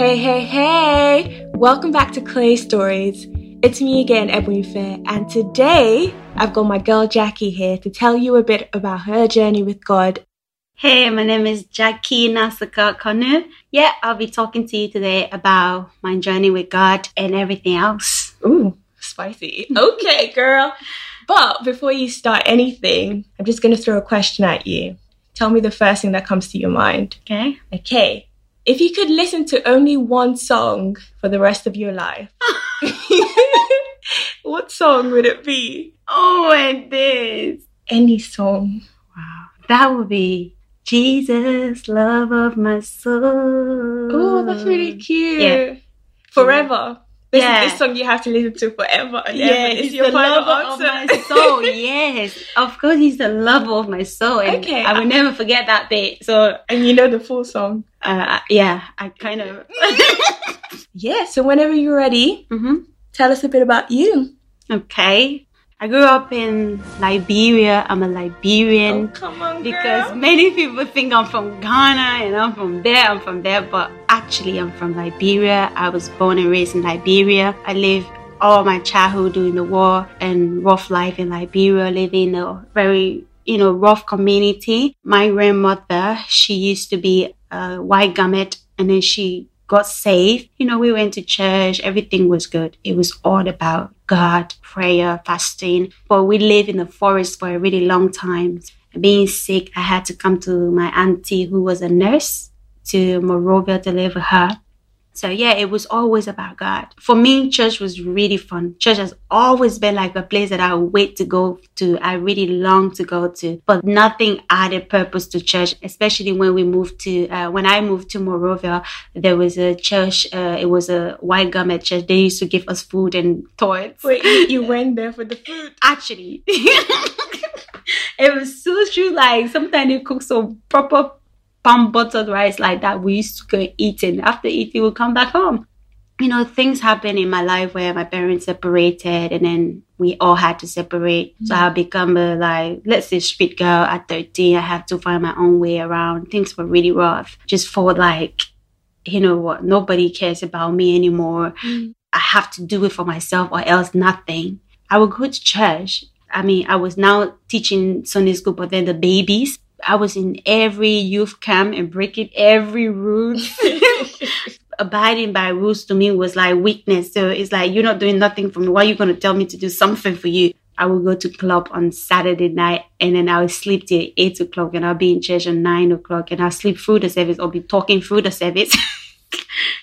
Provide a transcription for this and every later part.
Hey! Welcome back to Clay Stories. It's me again, Ebony Fair, and today I've got my girl Jackie here to tell you a bit about her journey with God. Hey, my name is Jackie Nasaka-Konu. Yeah, I'll be talking to you today about my journey with God and everything else. Ooh, spicy. Okay, girl. But before you start anything, I'm just going to throw a question at you. Tell me the first thing that comes to your mind. Okay. If you could listen to only one song for the rest of your life, what song would it be? Oh, my days. Any song. Wow. That would be Jesus, love of my soul. Oh, that's really cute. Yeah. Forever. This song you have to listen to forever and ever. It's your the final love answer. Of my soul. Yes, of course, he's the love of my soul. And okay, I will never forget that bit. So, and you know the full song. I kind of. Yeah. So whenever you're ready, tell us a bit about you. Okay. I grew up in Liberia. I'm a Liberian. Oh, come on, girl. Because many people think I'm from Ghana and I'm from there. But actually, I'm from Liberia. I was born and raised in Liberia. I lived all my childhood during the war and rough life in Liberia, living in a very, rough community. My grandmother, she used to be a white garment, and then she got saved. We went to church. Everything was good. It was all about God, prayer, fasting. But we lived in the forest for a really long time. Being sick, I had to come to my auntie, who was a nurse, to Monrovia to live with her. So yeah, it was always about God. For me, church was really fun. Church has always been like a place that I wait to go to. I really long to go to, but nothing added purpose to church, especially when we moved to, when I moved to Monrovia, there was a church. It was a white garment church. They used to give us food and toys. Wait, you went there for the food? Actually. It was so true. Like sometimes they cook some proper palm buttered rice like that. We used to go eat, and after eating, we'll come back home. Things happened in my life where my parents separated, and then we all had to separate. So I become a street girl at 13. I have to find my own way around. Things were really rough. Just for what? Nobody cares about me anymore. I have to do it for myself or else nothing. I would go to church. I was now teaching Sunday school, but then the babies. I was in every youth camp and breaking every rule. Abiding by rules to me was like weakness. So it's like, you're not doing nothing for me. Why are you going to tell me to do something for you? I would go to club on Saturday night, and then I would sleep till 8 o'clock, and I'll be in church at 9 o'clock, and I'll sleep through the service or be talking through the service.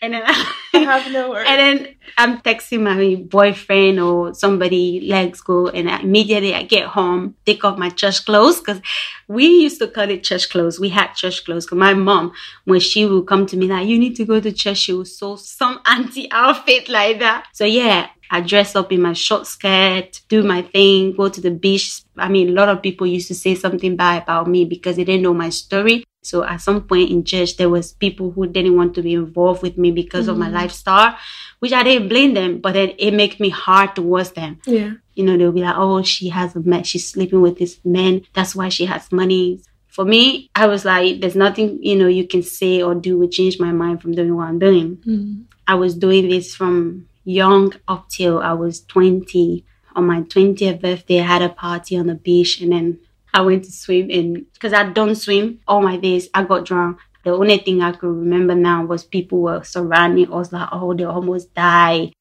And then I have no work. And then I'm texting my boyfriend or somebody, let's go. And immediately I get home, take off my church clothes, because we used to call it church clothes. We had church clothes. Because my mom, when she would come to me, like, you need to go to church, she would sew some auntie outfit like that. So yeah, I dress up in my short skirt, do my thing, go to the beach. A lot of people used to say something bad about me because they didn't know my story. So at some point in church, there was people who didn't want to be involved with me because of my lifestyle, which I didn't blame them, but then it makes me hard towards them. Yeah. They'll be like, oh, she has a man, she's sleeping with this man, that's why she has money. For me, I was like, there's nothing, you can say or do would change my mind from doing what I'm doing. I was doing this from young up till I was 20. On my 20th birthday, I had a party on the beach, and then I went to swim, and because I don't swim all my days, I got drowned. The only thing I could remember now was people were surrounding us like, oh, they almost died.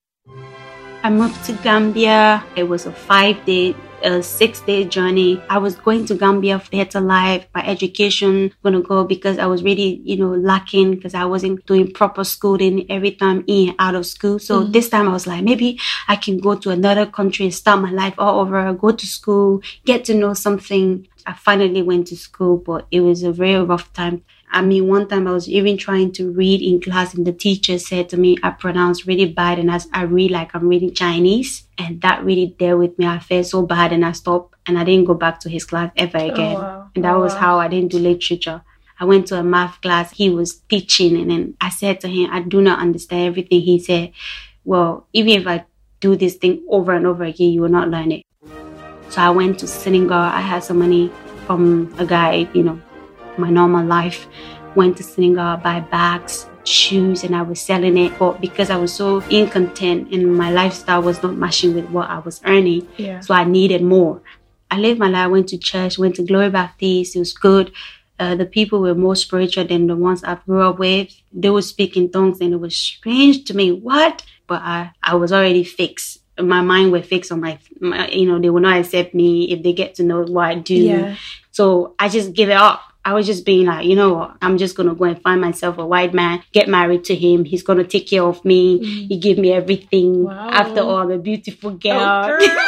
I moved to Gambia. It was a 6-day journey. I was going to Gambia for better life, my education, going to go because I was really, lacking because I wasn't doing proper schooling every time in and out of school. So this time I was like, maybe I can go to another country and start my life all over, go to school, get to know something. I finally went to school, but it was a very rough time. One time I was even trying to read in class, and the teacher said to me, I pronounced really bad, and I read like I'm reading Chinese. And that really dealt with me. I felt so bad, and I stopped, and I didn't go back to his class ever again. Oh, wow. And that was how I didn't do literature. I went to a math class. He was teaching, and then I said to him, I do not understand everything. He said, well, even if I do this thing over and over again, you will not learn it. So I went to Senegal. I had some money from a guy, my normal life. Went to Senegal, buy bags, shoes and I was selling it, but because I was so incontent and my lifestyle was not matching with what I was earning, so I needed more. I lived my life, went to church, went to Glory Baptist, it was good. The people were more spiritual than the ones I grew up with. They were speaking tongues and it was strange to me. What? But I was already fixed. My mind were fixed on my they will not accept me if they get to know what I do. Yeah. So I just give it up. I was just being like, you know what? I'm just going to go and find myself a white man, get married to him. He's going to take care of me. Mm. He gave me everything. Wow. After all, I'm a beautiful girl. Oh, girl.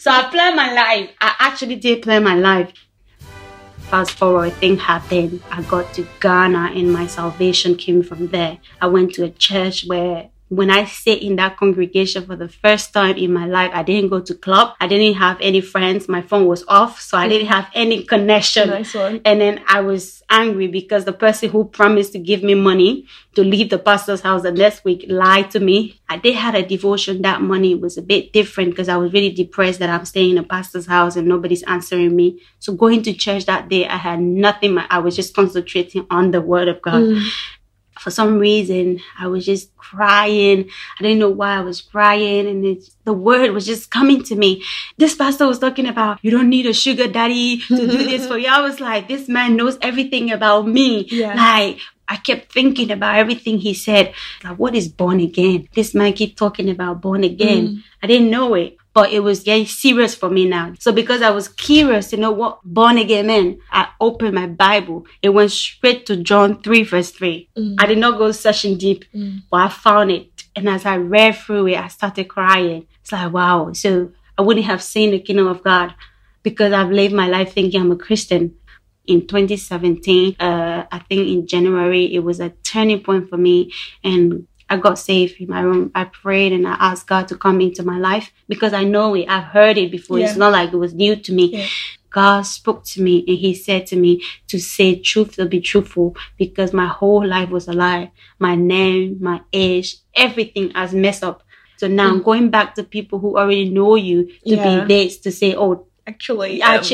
So I planned my life. I actually did plan my life. Fast forward, things happened. I got to Ghana and my salvation came from there. I went to a church where when I sat in that congregation for the first time in my life, I didn't go to club. I didn't have any friends. My phone was off, so I didn't have any connection. Nice one. And then I was angry because the person who promised to give me money to leave the pastor's house the next week lied to me. I did have a devotion that money was a bit different because I was really depressed that I'm staying in a pastor's house and nobody's answering me. So going to church that day, I had nothing. I was just concentrating on the word of God. Mm. For some reason, I was just crying. I didn't know why I was crying. And the word was just coming to me. This pastor was talking about, you don't need a sugar daddy to do this for you. I was like, this man knows everything about me. Yeah. Like, I kept thinking about everything he said. Like, what is born again? This man keep talking about born again. Mm. I didn't know it. But it was very serious for me now. So because I was curious to know what born again meant, I opened my Bible. It went straight to John 3 verse 3. Mm. I did not go searching deep, but I found it. And as I read through it, I started crying. It's like, wow. So I wouldn't have seen the kingdom of God because I've lived my life thinking I'm a Christian. In 2017, I think in January, it was a turning point for me. And I got saved in my room. I prayed and I asked God to come into my life because I know it. I've heard it before. Yeah. It's not like it was new to me. Yeah. God spoke to me and he said to me to say truth, to be truthful, because my whole life was a lie. My name, my age, everything has messed up. So now I'm going back to people who already know you to be this, to say, oh, excuse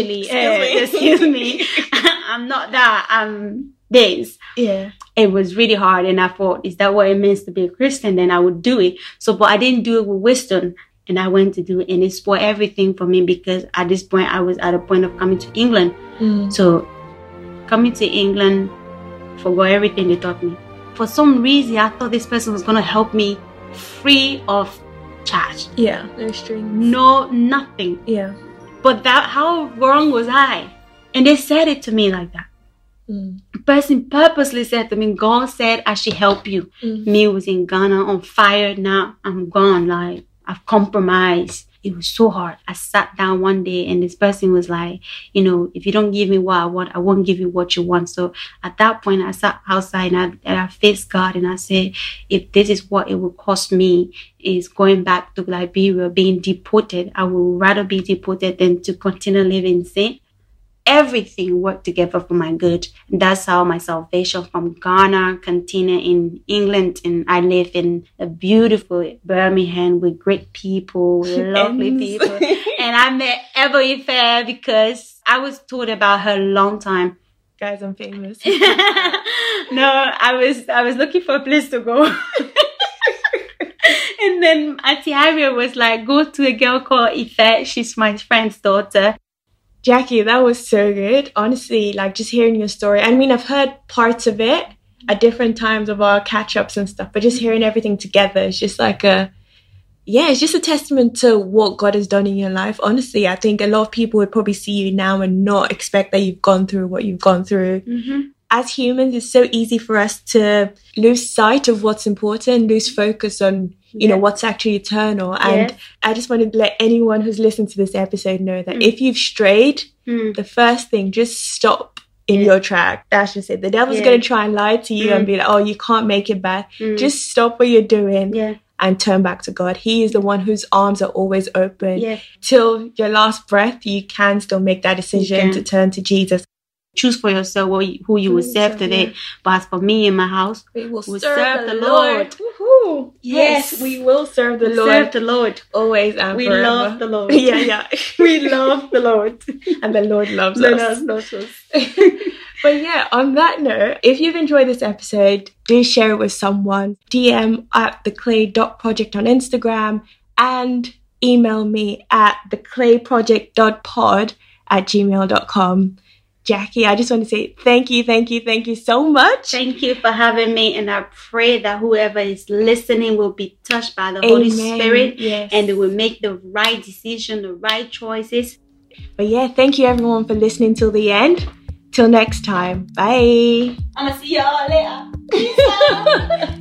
me. I'm not that. I'm this. Yeah. It was really hard and I thought, is that what it means to be a Christian? Then I would do it. So, but I didn't do it with wisdom and I went to do it and it spoiled everything for me because at this point I was at a point of coming to England. Mm. So coming to England, forgot everything they taught me. For some reason, I thought this person was going to help me free of charge. Yeah. No strings. No, nothing. Yeah. But that, how wrong was I? And they said it to me like that. Mm. The person purposely said to me, God said I should help you. Mm. Me was in Ghana on fire. Now I'm gone. Like, I've compromised. It was so hard. I sat down one day and this person was like, you know, if you don't give me what I want, I won't give you what you want. So at that point, I sat outside and I faced God and I said, if this is what it will cost me, is going back to Liberia, being deported, I would rather be deported than to continue living in sin. Everything worked together for my good. And that's how my salvation from Ghana continued in England. And I live in a beautiful Birmingham with great people, with lovely people. And I met Evo Ife because I was told about her a long time. Guys, I'm famous. No, I was looking for a place to go. And then Atiyah was like, go to a girl called Ife. She's my friend's daughter. Jackie, that was so good. Honestly, like just hearing your story. I mean, I've heard parts of it at different times of our catch-ups and stuff, but just hearing everything together, it's just like it's just a testament to what God has done in your life. Honestly, I think a lot of people would probably see you now and not expect that you've gone through what you've gone through. Mm-hmm. As humans, it's so easy for us to lose sight of what's important, lose focus on, you know, what's actually eternal. And I just wanted to let anyone who's listened to this episode know that if you've strayed, the first thing, just stop in your track. That's just it. The devil's going to try and lie to you and be like, oh, you can't make it back. Just stop what you're doing and turn back to God. He is the one whose arms are always open. Till your last breath, you can still make that decision to turn to Jesus. Choose for yourself who you will serve today. Yeah. But as for me and my house, we will serve the Lord. Woohoo. Yes, we will serve the Lord. Serve the Lord always and we forever. Love the Lord. Yeah. We love the Lord, and the Lord loves us. Loves us. But yeah, on that note, if you've enjoyed this episode, do share it with someone. DM at theclay.project on Instagram and email me at theclayproject.pod@gmail.com. Jackie, I just want to say thank you so much. Thank you for having me, and I pray that whoever is listening will be touched by the Amen. Holy Spirit, and they will make the right decision, the right choices. But yeah, thank you everyone for listening till the end. Till next time, bye. I'm gonna see y'all later. Peace out.